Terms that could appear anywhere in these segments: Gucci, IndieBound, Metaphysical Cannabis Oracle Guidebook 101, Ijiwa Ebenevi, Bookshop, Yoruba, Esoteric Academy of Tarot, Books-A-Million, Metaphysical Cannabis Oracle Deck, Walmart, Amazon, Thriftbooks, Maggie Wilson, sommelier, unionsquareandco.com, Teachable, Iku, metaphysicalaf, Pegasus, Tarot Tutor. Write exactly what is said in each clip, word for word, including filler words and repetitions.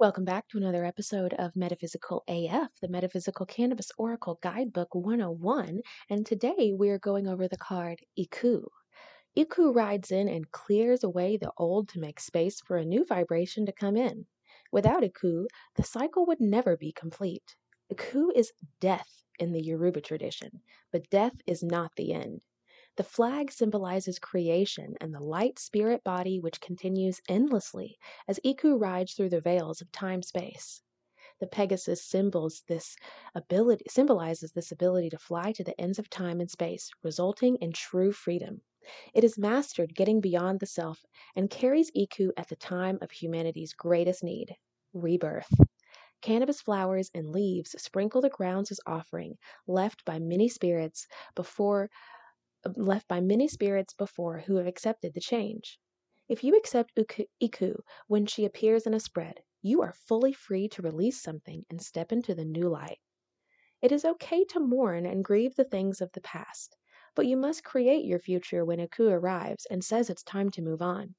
Welcome back to another episode of Metaphysical A F, the Metaphysical Cannabis Oracle Guidebook one oh one, and today we are going over the card Iku. Iku rides in and clears away the old to make space for a new vibration to come in. Without Iku, the cycle would never be complete. Iku is death in the Yoruba tradition, but death is not the end. The flag symbolizes creation and the light spirit body which continues endlessly as Iku rides through the veils of time-space. The Pegasus symbols this ability, symbolizes this ability to fly to the ends of time and space, resulting in true freedom. It is mastered getting beyond the self and carries Iku at the time of humanity's greatest need, rebirth. Cannabis flowers and leaves sprinkle the grounds as offering, left by many spirits before... left by many spirits before who have accepted the change. If you accept Iku when she appears in a spread, you are fully free to release something and step into the new light. It is okay to mourn and grieve the things of the past, but you must create your future when Iku arrives and says it's time to move on.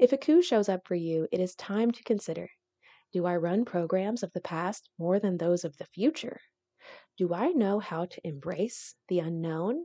If Iku shows up for you, it is time to consider, do I run programs of the past more than those of the future? Do I know how to embrace the unknown?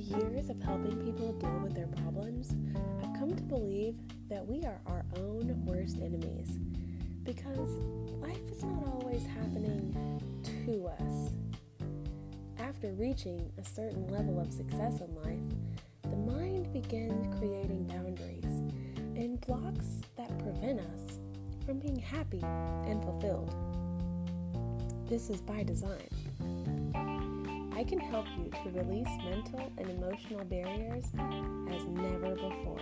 Years of helping people deal with their problems, I've come to believe that we are our own worst enemies, because life is not always happening to us. After reaching a certain level of success in life, the mind begins creating boundaries and blocks that prevent us from being happy and fulfilled. This is by design. I can help you to release mental and emotional barriers as never before.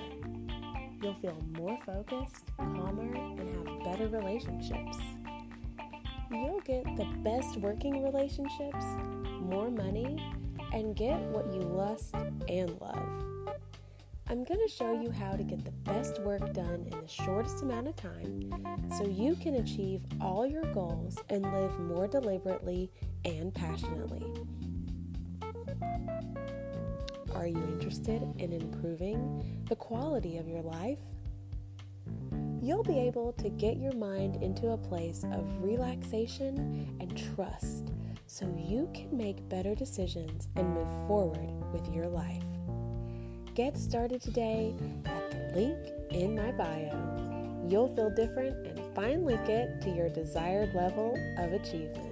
You'll feel more focused, calmer, and have better relationships. You'll get the best working relationships, more money, and get what you lust and love. I'm going to show you how to get the best work done in the shortest amount of time so you can achieve all your goals and live more deliberately and passionately. Are you interested in improving the quality of your life? You'll be able to get your mind into a place of relaxation and trust so you can make better decisions and move forward with your life. Get started today at the link in my bio. You'll feel different and finally get to your desired level of achievement.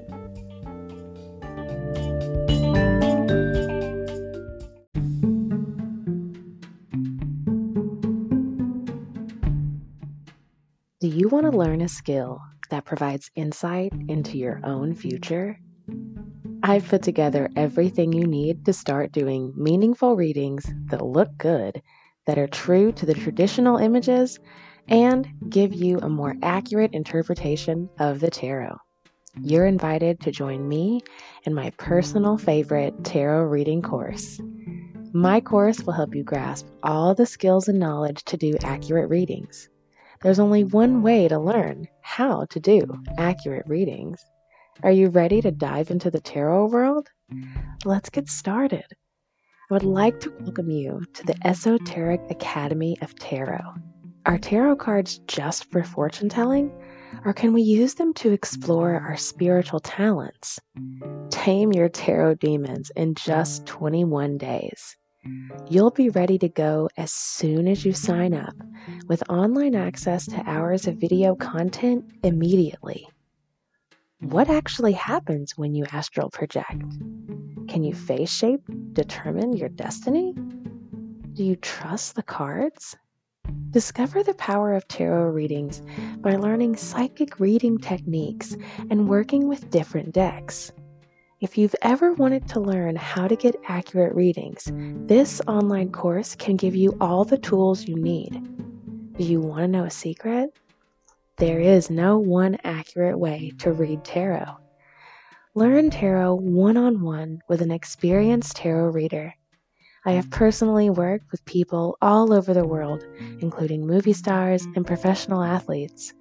Do you want to learn a skill that provides insight into your own future? I've put together everything you need to start doing meaningful readings that look good, that are true to the traditional images, and give you a more accurate interpretation of the tarot. You're invited to join me in my personal favorite tarot reading course. My course will help you grasp all the skills and knowledge to do accurate readings. There's only one way to learn how to do accurate readings. Are you ready to dive into the tarot world? Let's get started. I would like to welcome you to the Esoteric Academy of Tarot. Are tarot cards just for fortune telling? Or can we use them to explore our spiritual talents? Tame your tarot demons in just twenty-one days. You'll be ready to go as soon as you sign up, with online access to hours of video content immediately. What actually happens when you astral project? Can you face shape determine your destiny? Do you trust the cards? Discover the power of tarot readings by learning psychic reading techniques and working with different decks. If you've ever wanted to learn how to get accurate readings, this online course can give you all the tools you need. Do you want to know a secret? There is no one accurate way to read tarot. Learn tarot one-on-one with an experienced tarot reader. I have personally worked with people all over the world, including movie stars and professional athletes.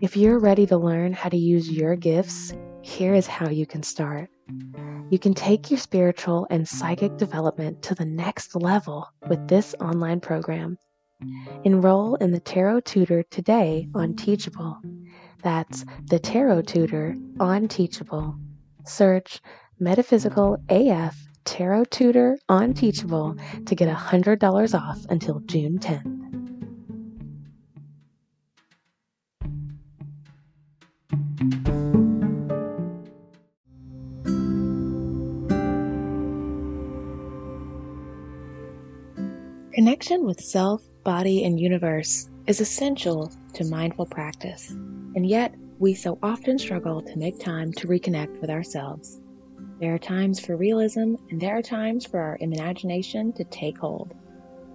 If you're ready to learn how to use your gifts, here is how you can start. You can take your spiritual and psychic development to the next level with this online program. Enroll in the Tarot Tutor today on Teachable. That's the Tarot Tutor on Teachable. Search Metaphysical A F Tarot Tutor on Teachable to get one hundred dollars off until June tenth. Connection with self, body, and universe is essential to mindful practice, and yet we so often struggle to make time to reconnect with ourselves. There are times for realism, and there are times for our imagination to take hold.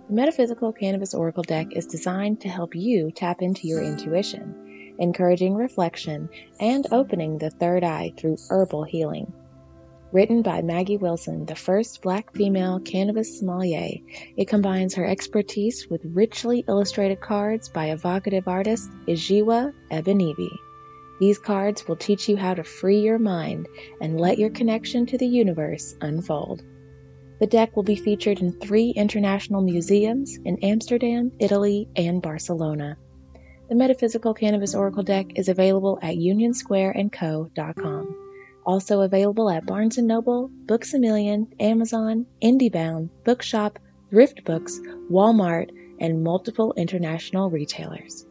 The Metaphysical Cannabis Oracle Deck is designed to help you tap into your intuition, encouraging reflection, and opening the third eye through herbal healing. Written by Maggie Wilson, the first Black female cannabis sommelier, it combines her expertise with richly illustrated cards by evocative artist Ijiwa Ebenevi. These cards will teach you how to free your mind and let your connection to the universe unfold. The deck will be featured in three international museums in Amsterdam, Italy, and Barcelona. The Metaphysical Cannabis Oracle Deck is available at union square and co dot com. Also available at Barnes and Noble, Books-A-Million, Amazon, IndieBound, Bookshop, Thriftbooks, Walmart, and multiple international retailers.